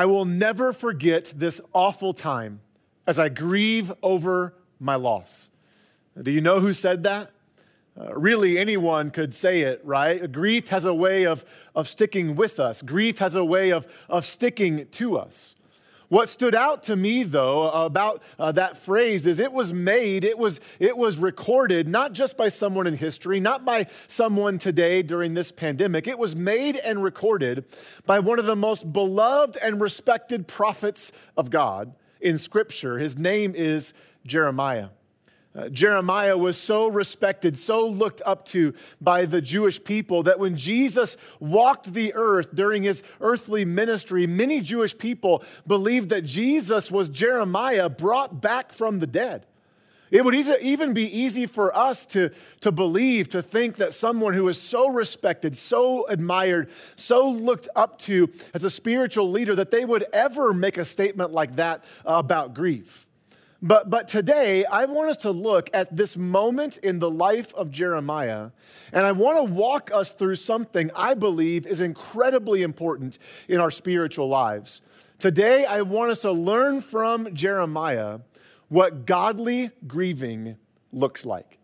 I will never forget this awful time as I grieve over my loss. Do you know who said that? Really, anyone could say it, right? Grief has a way of sticking with us. Grief has a way of sticking to us. What stood out to me, though, about that phrase is it was made, it was recorded, not just by someone in history, not by someone today during this pandemic. It was made and recorded by one of the most beloved and respected prophets of God in Scripture. His name is Jeremiah. Jeremiah was so respected, so looked up to by the Jewish people that when Jesus walked the earth during his earthly ministry, many Jewish people believed that Jesus was Jeremiah brought back from the dead. It would even be easy for us to believe, to think that someone who is so respected, so admired, so looked up to as a spiritual leader, that they would ever make a statement like that about grief. But today, I want us to look at this moment in the life of Jeremiah, and I want to walk us through something I believe is incredibly important in our spiritual lives. Today, I want us to learn from Jeremiah what godly grieving looks like.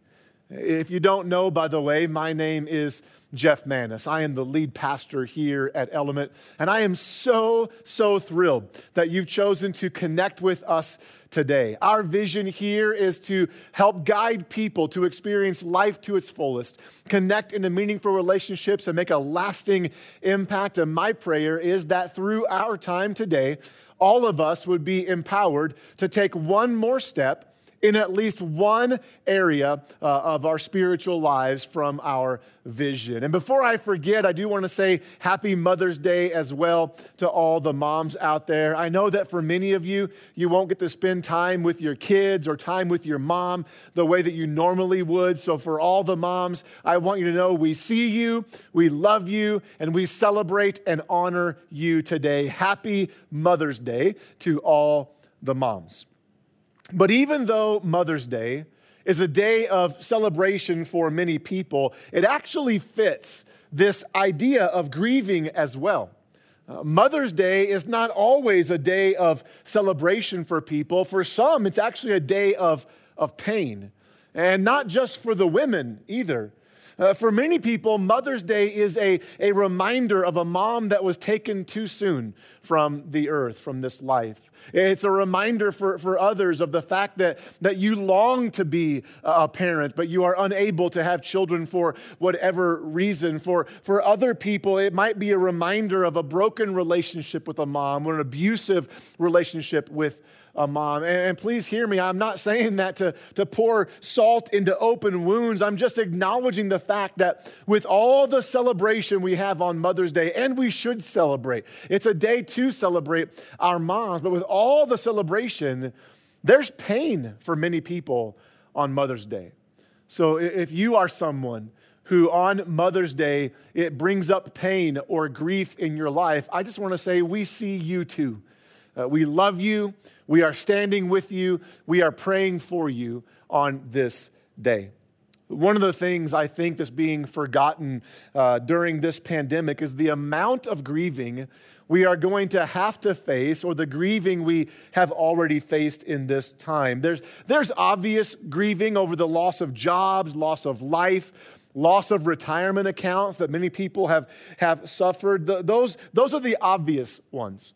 If you don't know, by the way, my name is Jeff Manis. I am the lead pastor here at Element, and I am so thrilled that you've chosen to connect with us today. Our vision here is to help guide people to experience life to its fullest, connect into meaningful relationships, and make a lasting impact. And my prayer is that through our time today, all of us would be empowered to take one more step in at least one area of our spiritual lives from our vision. And before I forget, I do want to say happy Mother's Day as well to all the moms out there. I know that for many of you, you won't get to spend time with your kids or time with your mom the way that you normally would. So for all the moms, I want you to know we see you, we love you, and we celebrate and honor you today. Happy Mother's Day to all the moms. But even though Mother's Day is a day of celebration for many people, it actually fits this idea of grieving as well. Mother's Day is not always a day of celebration for people. For some, it's actually a day of pain, and not just for the women either. For many people, Mother's Day is a reminder of a mom that was taken too soon from the earth, from this life. It's a reminder for others of the fact that you long to be a parent, but you are unable to have children for whatever reason. For other people, it might be a reminder of a broken relationship with a mom or an abusive relationship with a mom. And please hear me, I'm not saying that to pour salt into open wounds. I'm just acknowledging the fact that with all the celebration we have on Mother's Day, and we should celebrate, it's a day to celebrate our moms, but with all the celebration, there's pain for many people on Mother's Day. So if you are someone who on Mother's Day, it brings up pain or grief in your life, I just want to say we see you too. We love you. We are standing with you. We are praying for you on this day. One of the things I think that's being forgotten during this pandemic is the amount of grieving we are going to have to face, or the grieving we have already faced in this time. There's obvious grieving over the loss of jobs, loss of life, loss of retirement accounts that many people have suffered. Those are the obvious ones.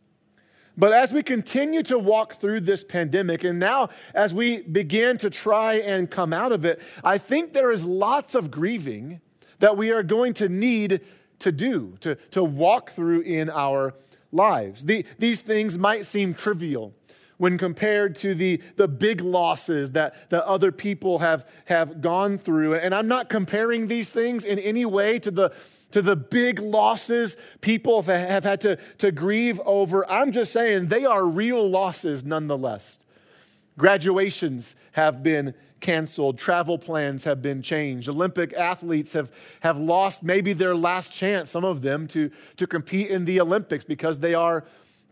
But as we continue to walk through this pandemic, and now as we begin to try and come out of it, I think there is lots of grieving that we are going to need to do, to walk through in our lives. These things might seem trivial when compared to the big losses that other people have gone through. And I'm not comparing these things in any way to the big losses people have had to grieve over. I'm just saying they are real losses nonetheless. Graduations have been canceled. Travel plans have been changed. Olympic athletes have lost maybe their last chance, some of them, to compete in the Olympics because they are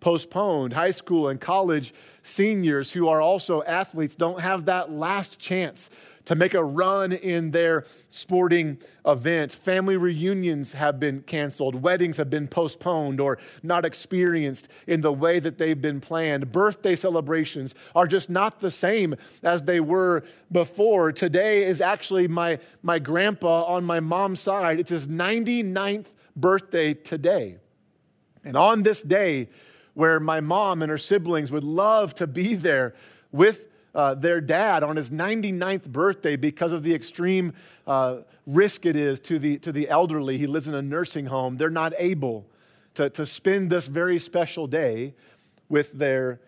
postponed. High school and college seniors who are also athletes don't have that last chance to make a run in their sporting event. Family reunions have been canceled. Weddings have been postponed or not experienced in the way that they've been planned. Birthday celebrations are just not the same as they were before. Today is actually my grandpa on my mom's side. It's his 99th birthday today. And on this day where my mom and her siblings would love to be there with their dad on his 99th birthday, because of the extreme risk it is to the elderly. He lives in a nursing home. They're not able to spend this very special day with their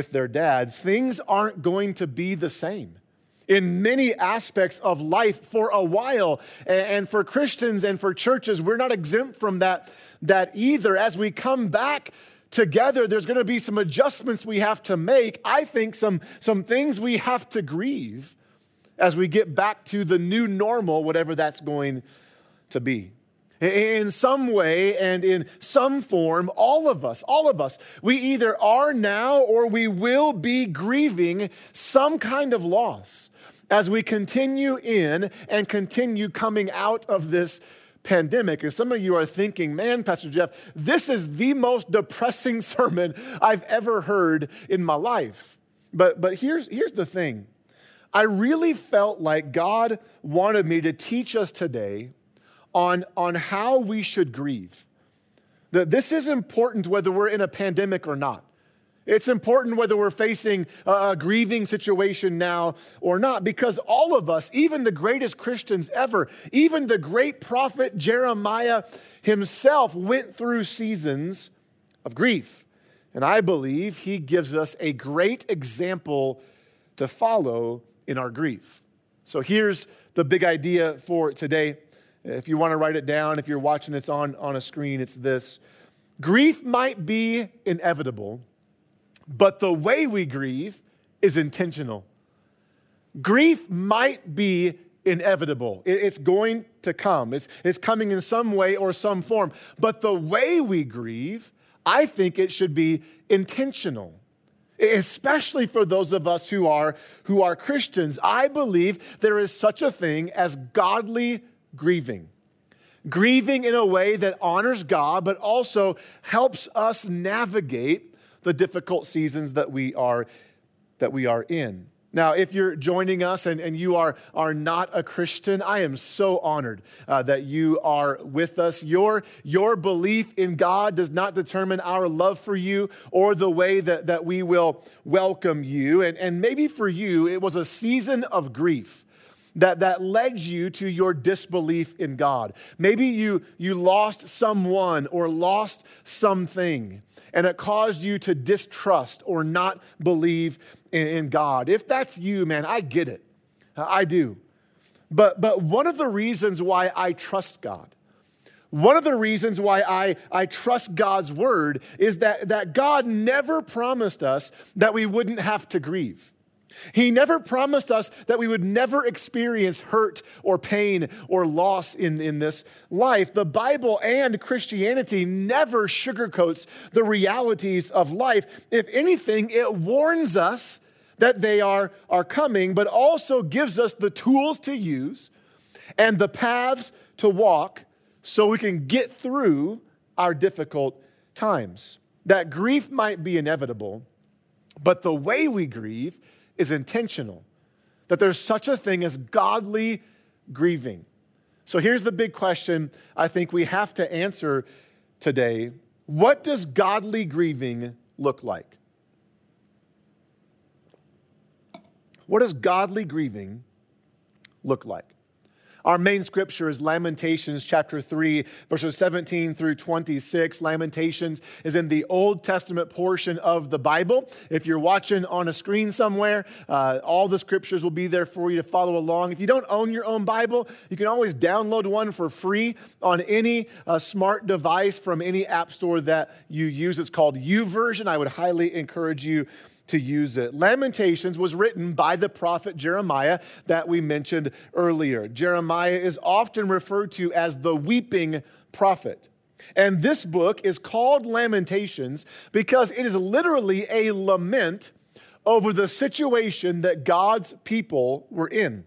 dad. Things aren't going to be the same in many aspects of life for a while. And for Christians and for churches, we're not exempt from that either. As we come back together, there's going to be some adjustments we have to make. I think some things we have to grieve as we get back to the new normal, whatever that's going to be. In some way and in some form, all of us, we either are now or we will be grieving some kind of loss as we continue in and continue coming out of this pandemic. And some of you are thinking, man, Pastor Jeff, this is the most depressing sermon I've ever heard in my life. But here's the thing. I really felt like God wanted me to teach us today on how we should grieve. This is important whether we're in a pandemic or not. It's important whether we're facing a grieving situation now or not, because all of us, even the greatest Christians ever, even the great prophet Jeremiah himself, went through seasons of grief. And I believe he gives us a great example to follow in our grief. So here's the big idea for today. If you want to write it down, if you're watching, it's on a screen, it's this. Grief might be inevitable, but the way we grieve is intentional. Grief might be inevitable. It's going to come. It's coming in some way or some form. But the way we grieve, I think it should be intentional, especially for those of us who are Christians. I believe there is such a thing as godly grieving. Grieving in a way that honors God, but also helps us navigate the difficult seasons that we are in. Now, if you're joining us and you are not a Christian, I am so honored that you are with us. Your belief in God does not determine our love for you or the way that we will welcome you. And maybe for you, it was a season of grief that led you to your disbelief in God. Maybe you lost someone or lost something, and it caused you to distrust or not believe in God. If that's you, man, I get it. I do. But one of the reasons why I trust God, one of the reasons why I trust God's word is that God never promised us that we wouldn't have to grieve. He never promised us that we would never experience hurt or pain or loss in this life. The Bible and Christianity never sugarcoats the realities of life. If anything, it warns us that they are coming, but also gives us the tools to use and the paths to walk so we can get through our difficult times. That grief might be inevitable, but the way we grieve is intentional, that there's such a thing as godly grieving. So here's the big question I think we have to answer today. What does godly grieving look like? What does godly grieving look like? Our main scripture is Lamentations chapter 3, verses 17 through 26. Lamentations is in the Old Testament portion of the Bible. If you're watching on a screen somewhere, all the scriptures will be there for you to follow along. If you don't own your own Bible, you can always download one for free on any smart device from any app store that you use. It's called YouVersion. I would highly encourage you to use it. Lamentations was written by the prophet Jeremiah that we mentioned earlier. Jeremiah is often referred to as the weeping prophet. And this book is called Lamentations because it is literally a lament over the situation that God's people were in.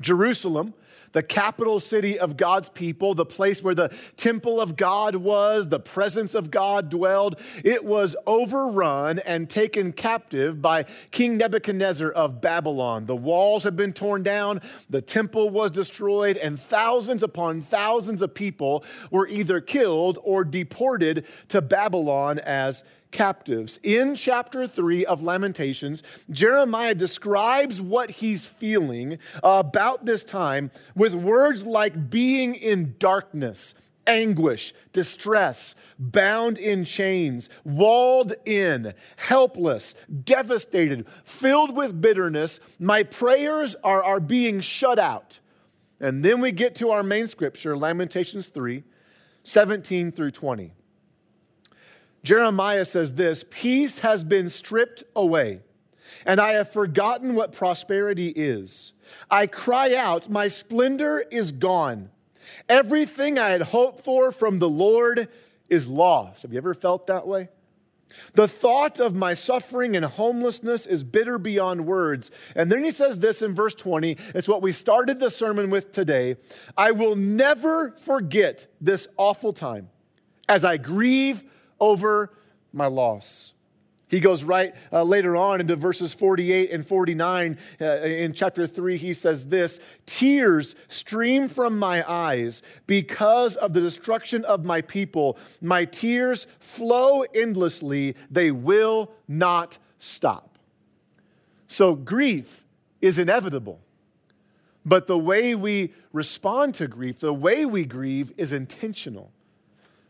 Jerusalem, the capital city of God's people, the place where the temple of God was, the presence of God dwelled, it was overrun and taken captive by King Nebuchadnezzar of Babylon. The walls had been torn down, the temple was destroyed, and thousands upon thousands of people were either killed or deported to Babylon as captives. In chapter 3 of Lamentations, Jeremiah describes what he's feeling about this time with words like being in darkness, anguish, distress, bound in chains, walled in, helpless, devastated, filled with bitterness. My prayers are being shut out. And then we get to our main scripture, Lamentations 3, 17 through 20. Jeremiah says this, peace has been stripped away, and I have forgotten what prosperity is. I cry out, my splendor is gone. Everything I had hoped for from the Lord is lost. Have you ever felt that way? The thought of my suffering and homelessness is bitter beyond words. And then he says this in verse 20. It's what we started the sermon with today. I will never forget this awful time as I grieve over my loss. He goes right later on into verses 48 and 49 in chapter 3. He says this, tears stream from my eyes because of the destruction of my people. My tears flow endlessly. They will not stop. So grief is inevitable. But the way we respond to grief, the way we grieve is intentional.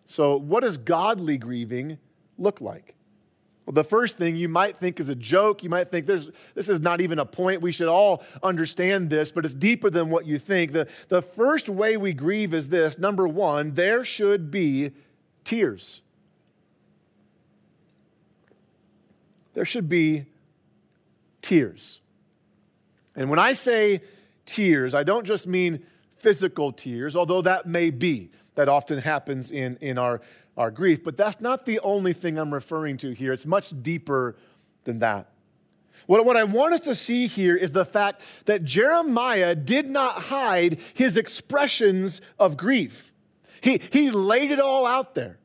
So what does godly grieving look like? Well, the first thing you might think is a joke. You might think this is not even a point. We should all understand this, but it's deeper than what you think. The first way we grieve is this. Number one, there should be tears. There should be tears. And when I say tears, I don't just mean physical tears, although that may be. That often happens in our grief. But that's not the only thing I'm referring to here. It's much deeper than that. What I want us to see here is the fact that Jeremiah did not hide his expressions of grief. He laid it all out there.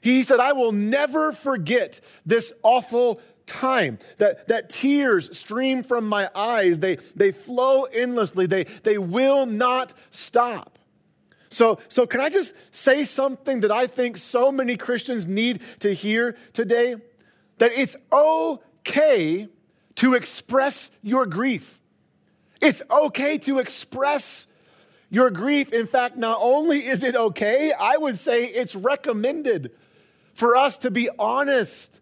He said, I will never forget this awful time, that tears stream from my eyes. They flow endlessly. They will not stop. So can I just say something that I think so many Christians need to hear today? That it's okay to express your grief. It's okay to express your grief. In fact, not only is it okay, I would say it's recommended for us to be honest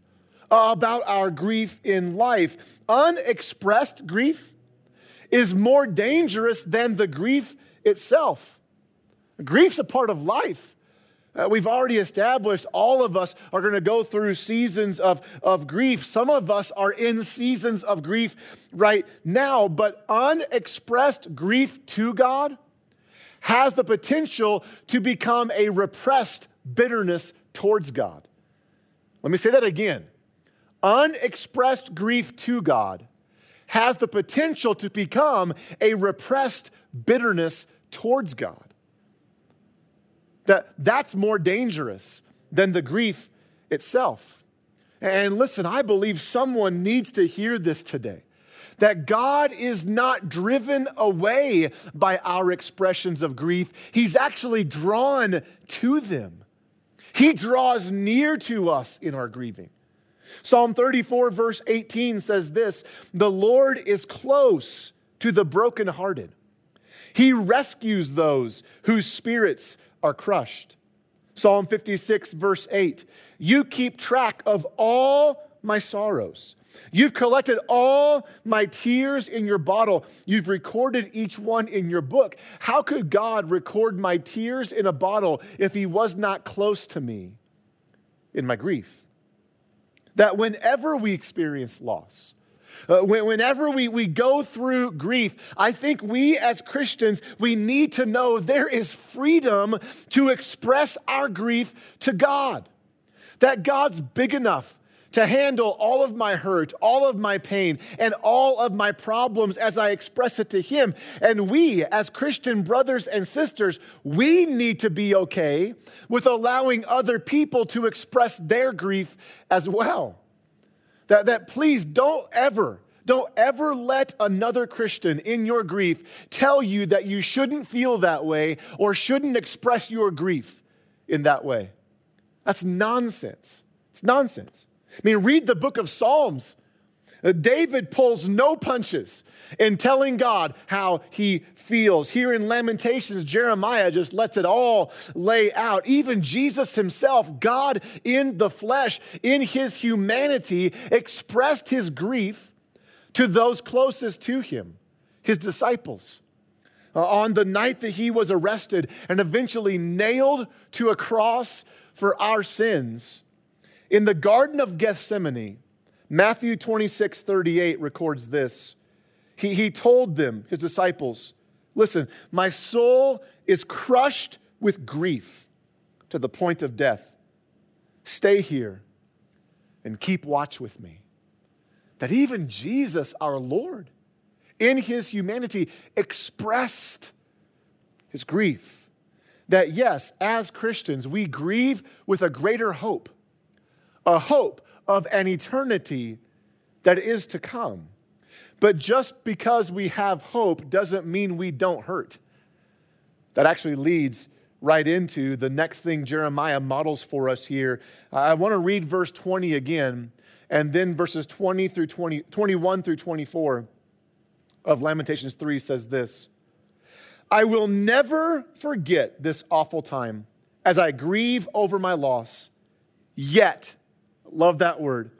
about our grief in life. Unexpressed grief is more dangerous than the grief itself. Grief's a part of life. We've already established all of us are going to go through seasons of grief. Some of us are in seasons of grief right now, but unexpressed grief to God has the potential to become a repressed bitterness towards God. Let me say that again. Unexpressed grief to God has the potential to become a repressed bitterness towards God. That's more dangerous than the grief itself. And listen, I believe someone needs to hear this today, that God is not driven away by our expressions of grief. He's actually drawn to them. He draws near to us in our grieving. Psalm 34, verse 18 says this, the Lord is close to the brokenhearted. He rescues those whose spirits are crushed. Psalm 56, verse 8, you keep track of all my sorrows. You've collected all my tears in your bottle. You've recorded each one in your book. How could God record my tears in a bottle if he was not close to me in my grief? That whenever we experience loss, Whenever we go through grief, I think we as Christians, we need to know there is freedom to express our grief to God. That God's big enough to handle all of my hurt, all of my pain, and all of my problems as I express it to Him. And we, as Christian brothers and sisters, we need to be okay with allowing other people to express their grief as well. That please don't ever let another Christian in your grief tell you that you shouldn't feel that way or shouldn't express your grief in that way. That's nonsense. It's nonsense. I mean, read the book of Psalms. David pulls no punches in telling God how he feels. Here in Lamentations, Jeremiah just lets it all lay out. Even Jesus himself, God in the flesh, in his humanity, expressed his grief to those closest to him, his disciples. On the night that he was arrested and eventually nailed to a cross for our sins, in the Garden of Gethsemane, Matthew 26:38 records this. He told them, his disciples, listen, my soul is crushed with grief to the point of death. Stay here and keep watch with me. That even Jesus, our Lord, in his humanity, expressed his grief. That yes, as Christians, we grieve with a greater hope. A hope of an eternity that is to come. But just because we have hope doesn't mean we don't hurt. That actually leads right into the next thing Jeremiah models for us here. I want to read verse 20 again, and then verses 21 through 24 of Lamentations 3 says this. I will never forget this awful time as I grieve over my loss, yet... Love that word.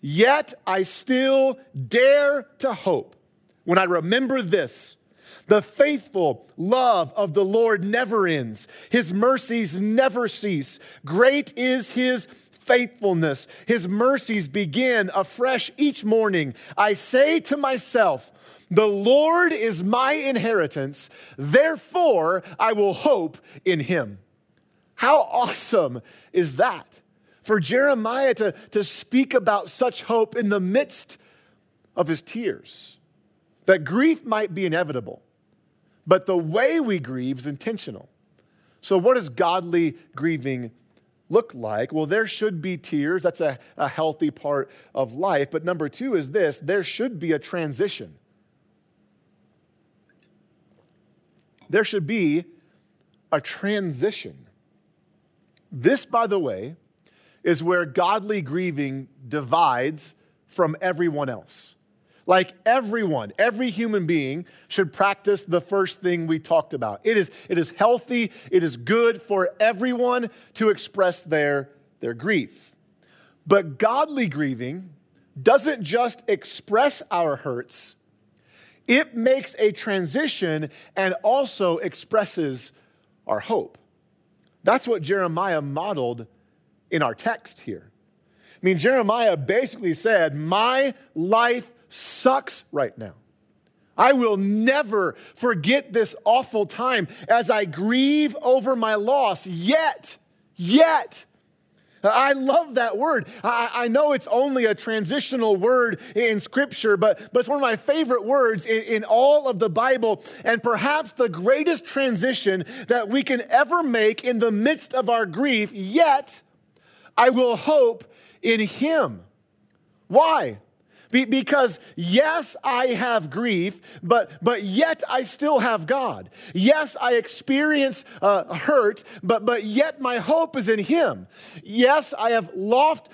Yet I still dare to hope when I remember this. The faithful love of the Lord never ends. His mercies never cease. Great is his faithfulness. His mercies begin afresh each morning. I say to myself, the Lord is my inheritance. Therefore, I will hope in him. How awesome is that? For Jeremiah to speak about such hope in the midst of his tears. That grief might be inevitable, but the way we grieve is intentional. So what does godly grieving look like? Well, there should be tears. That's a healthy part of life. But number two is this, there should be a transition. There should be a transition. This, by the way, is where godly grieving divides from everyone else. Like everyone, every human being should practice the first thing we talked about. It is healthy, it is good for everyone to express their grief. But godly grieving doesn't just express our hurts, it makes a transition and also expresses our hope. That's what Jeremiah modeled in our text here. I mean, Jeremiah basically said, my life sucks right now. I will never forget this awful time as I grieve over my loss. Yet, I love that word. I know it's only a transitional word in Scripture, but it's one of my favorite words in all of the Bible, and perhaps the greatest transition that we can ever make in the midst of our grief, yet, I will hope in him. Why? Because yes, I have grief, but yet I still have God. Yes, I experience hurt, but yet my hope is in him. Yes, I have lost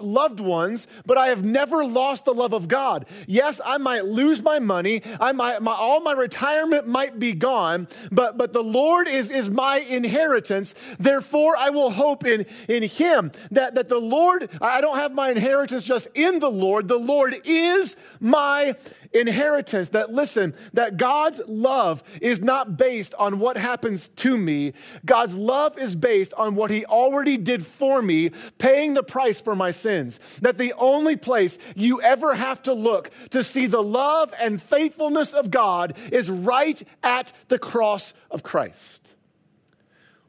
loved ones, but I have never lost the love of God. Yes, I might lose my money. All my retirement might be gone, but the Lord is my inheritance. Therefore, I will hope in him. That the Lord, I don't have my inheritance just in the Lord. The Lord is my inheritance. That, listen, that God's love is not based on what happens to me. God's love is based on what he already did for me, paying the price for my sins. That the only place you ever have to look to see the love and faithfulness of God is right at the cross of Christ,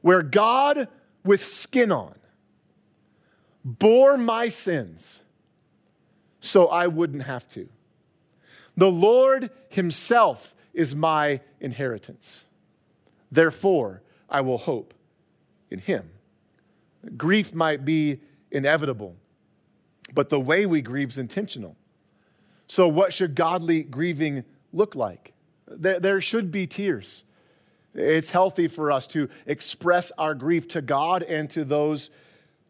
where God with skin on bore my sins so I wouldn't have to. The Lord himself is my inheritance. Therefore, I will hope in him. Grief might be inevitable, but the way we grieve is intentional. So what should godly grieving look like? There should be tears. It's healthy for us to express our grief to God and to those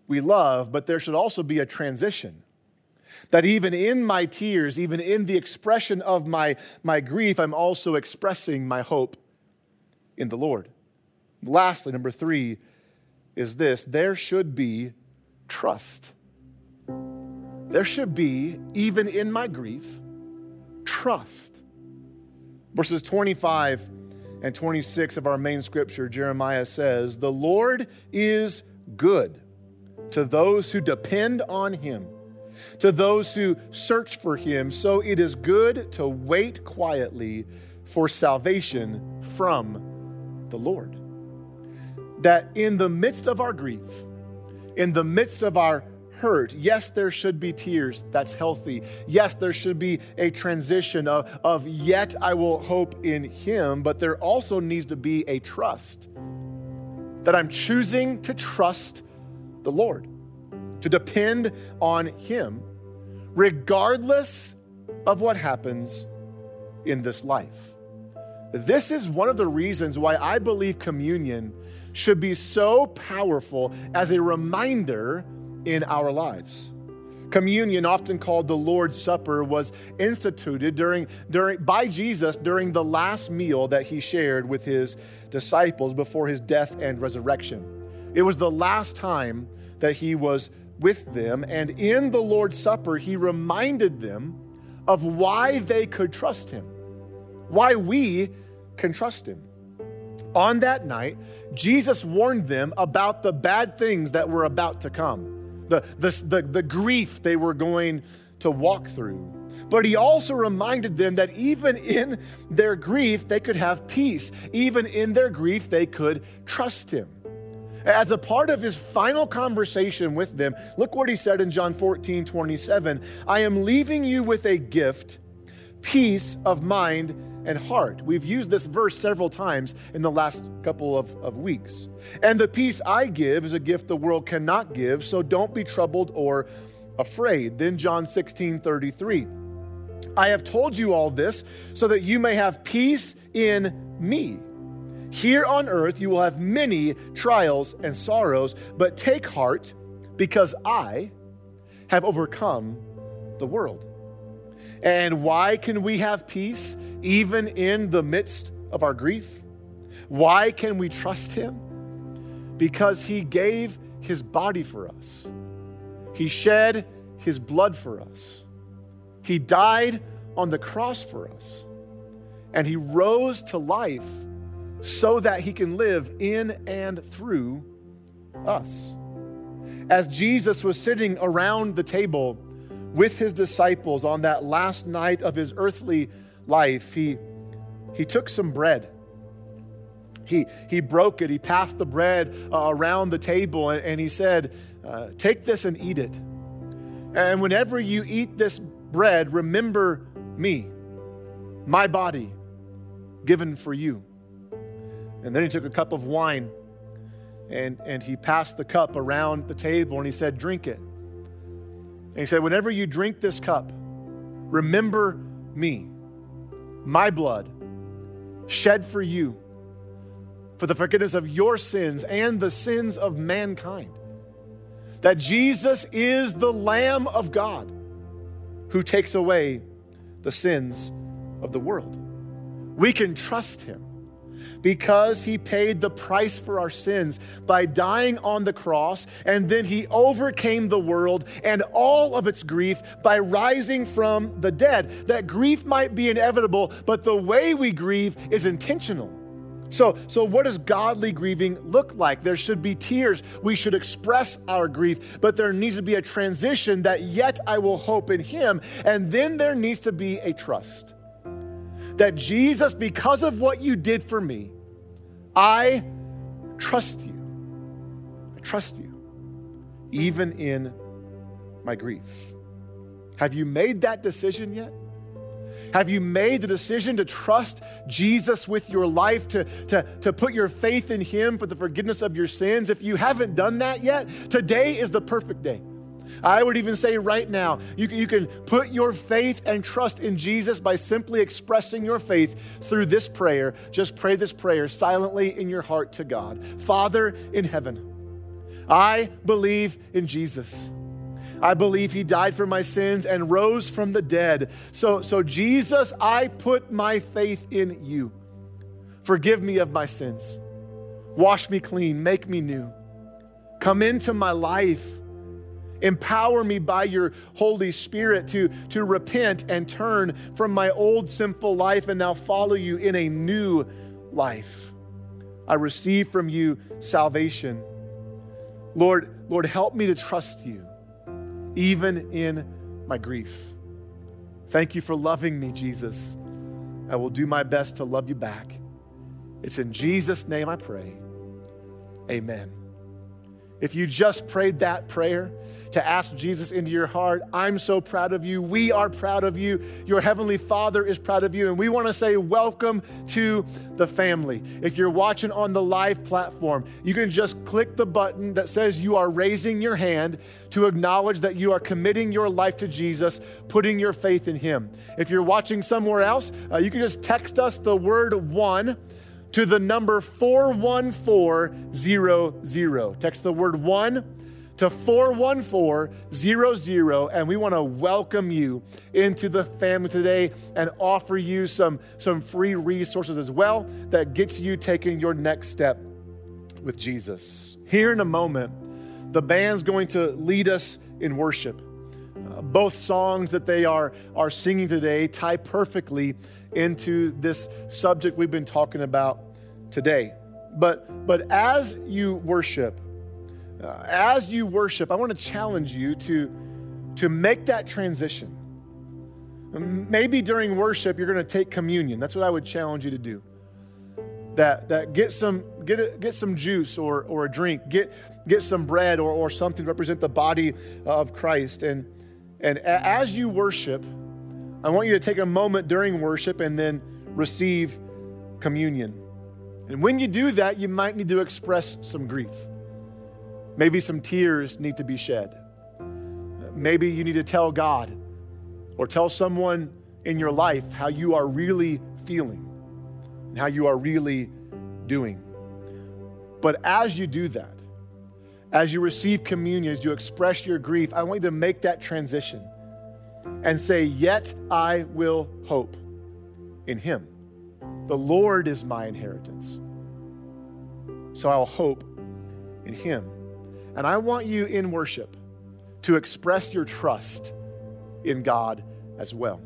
we love, but there should also be a transition. That even in my tears, even in the expression of my grief, I'm also expressing my hope in the Lord. Lastly, number three is this: there should be trust. There should be, even in my grief, trust. Verses 25 and 26 of our main scripture, Jeremiah says, "The Lord is good to those who depend on him, to those who search for him. So it is good to wait quietly for salvation from the Lord." That in the midst of our grief, in the midst of our hurt, yes, there should be tears. That's healthy. Yes, there should be a transition of yet I will hope in him, but there also needs to be a trust that I'm choosing to trust the Lord, to depend on him, regardless of what happens in this life. This is one of the reasons why I believe communion should be so powerful as a reminder in our lives. Communion, often called the Lord's Supper, was instituted by Jesus during the last meal that he shared with his disciples before his death and resurrection. It was the last time that he was with them, and in the Lord's Supper, he reminded them of why they could trust him, why we can trust him. On that night, Jesus warned them about the bad things that were about to come, the grief they were going to walk through. But he also reminded them that even in their grief, they could have peace. Even in their grief, they could trust him. As a part of his final conversation with them, look what he said in John 14:27, "I am leaving you with a gift, peace of mind and heart." We've used this verse several times in the last couple of weeks. "And the peace I give is a gift the world cannot give, so don't be troubled or afraid." Then John 16:33, "I have told you all this so that you may have peace in me. Here on earth you will have many trials and sorrows, but take heart because I have overcome the world." And why can we have peace even in the midst of our grief? Why can we trust him? Because he gave his body for us. He shed his blood for us. He died on the cross for us. And he rose to life so that he can live in and through us. As Jesus was sitting around the table with his disciples on that last night of his earthly life, he took some bread. He broke it. He passed the bread around the table and he said, "Take this and eat it. And whenever you eat this bread, remember me, my body given for you." And then he took a cup of wine and he passed the cup around the table and he said, "Drink it." And he said, "Whenever you drink this cup, remember me, my blood shed for you, for the forgiveness of your sins and the sins of mankind." That Jesus is the Lamb of God who takes away the sins of the world. We can trust him. because he paid the price for our sins by dying on the cross, and then he overcame the world and all of its grief by rising from the dead. That grief might be inevitable, but the way we grieve is intentional. So what does godly grieving look like? There should be tears. We should express our grief, but there needs to be a transition that yet I will hope in him. And then there needs to be a trust that Jesus, because of what you did for me, I trust you. I trust you, even in my grief. Have you made that decision yet? Have you made the decision to trust Jesus with your life, to put your faith in him for the forgiveness of your sins? If you haven't done that yet, today is the perfect day. I would even say right now, you can put your faith and trust in Jesus by simply expressing your faith through this prayer. Just pray this prayer silently in your heart to God. Father in heaven, I believe in Jesus. I believe he died for my sins and rose from the dead. So Jesus, I put my faith in you. Forgive me of my sins. Wash me clean, make me new. Come into my life. Empower me by your Holy Spirit to repent and turn from my old sinful life and now follow you in a new life. I receive from you salvation. Lord, help me to trust you, even in my grief. Thank you for loving me, Jesus. I will do my best to love you back. It's in Jesus' name I pray. Amen. If you just prayed that prayer to ask Jesus into your heart, I'm so proud of you. We are proud of you. Your Heavenly Father is proud of you. And we want to say welcome to the family. If you're watching on the live platform, you can just click the button that says you are raising your hand to acknowledge that you are committing your life to Jesus, putting your faith in him. If you're watching somewhere else, you can just text us the word one to the number 41400. Text the word one to 41400, and we want to welcome you into the family today and offer you some free resources as well that gets you taking your next step with Jesus. Here in a moment, the band's going to lead us in worship. Both songs that they are singing today tie perfectly into this subject we've been talking about today. But as you worship, I want to challenge you to make that transition. Maybe during worship, you're going to take communion. That's what I would challenge you to do. That get some juice or a drink, get some bread or something to represent the body of Christ. And as you worship, I want you to take a moment during worship and then receive communion. And when you do that, you might need to express some grief. Maybe some tears need to be shed. Maybe you need to tell God or tell someone in your life how you are really feeling and how you are really doing. But as you do that, as you receive communion, as you express your grief, I want you to make that transition and say, yet I will hope in him. The Lord is my inheritance. So I'll hope in him. And I want you in worship to express your trust in God as well.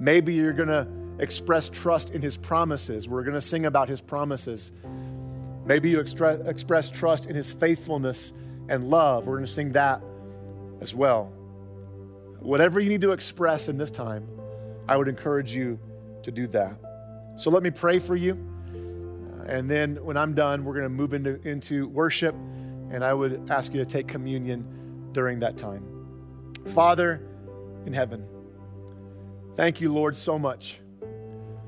Maybe you're gonna express trust in his promises. We're gonna sing about his promises. Maybe you express trust in his faithfulness and love. We're going to sing that as well. Whatever you need to express in this time, I would encourage you to do that. So let me pray for you. And then when I'm done, we're going to move into worship. And I would ask you to take communion during that time. Father in heaven, thank you, Lord, so much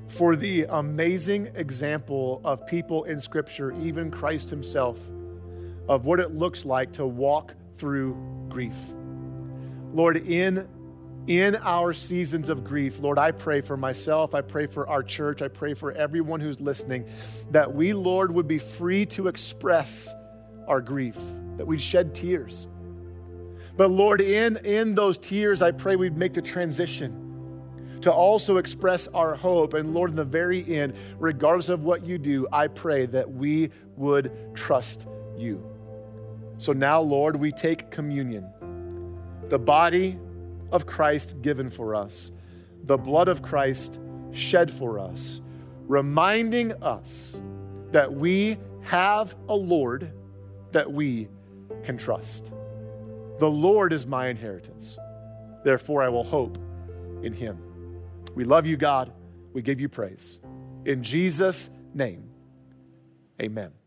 for the amazing example of people in Scripture, even Christ himself, of what it looks like to walk through grief. Lord, in our seasons of grief, Lord, I pray for myself, I pray for our church, I pray for everyone who's listening, that we, Lord, would be free to express our grief, that we'd shed tears. But Lord, in those tears, I pray we'd make the transition to also express our hope. And Lord, in the very end, regardless of what you do, I pray that we would trust you. So now, Lord, we take communion, the body of Christ given for us, the blood of Christ shed for us, reminding us that we have a Lord that we can trust. The Lord is my inheritance. Therefore, I will hope in him. We love you, God. We give you praise. In Jesus' name, amen.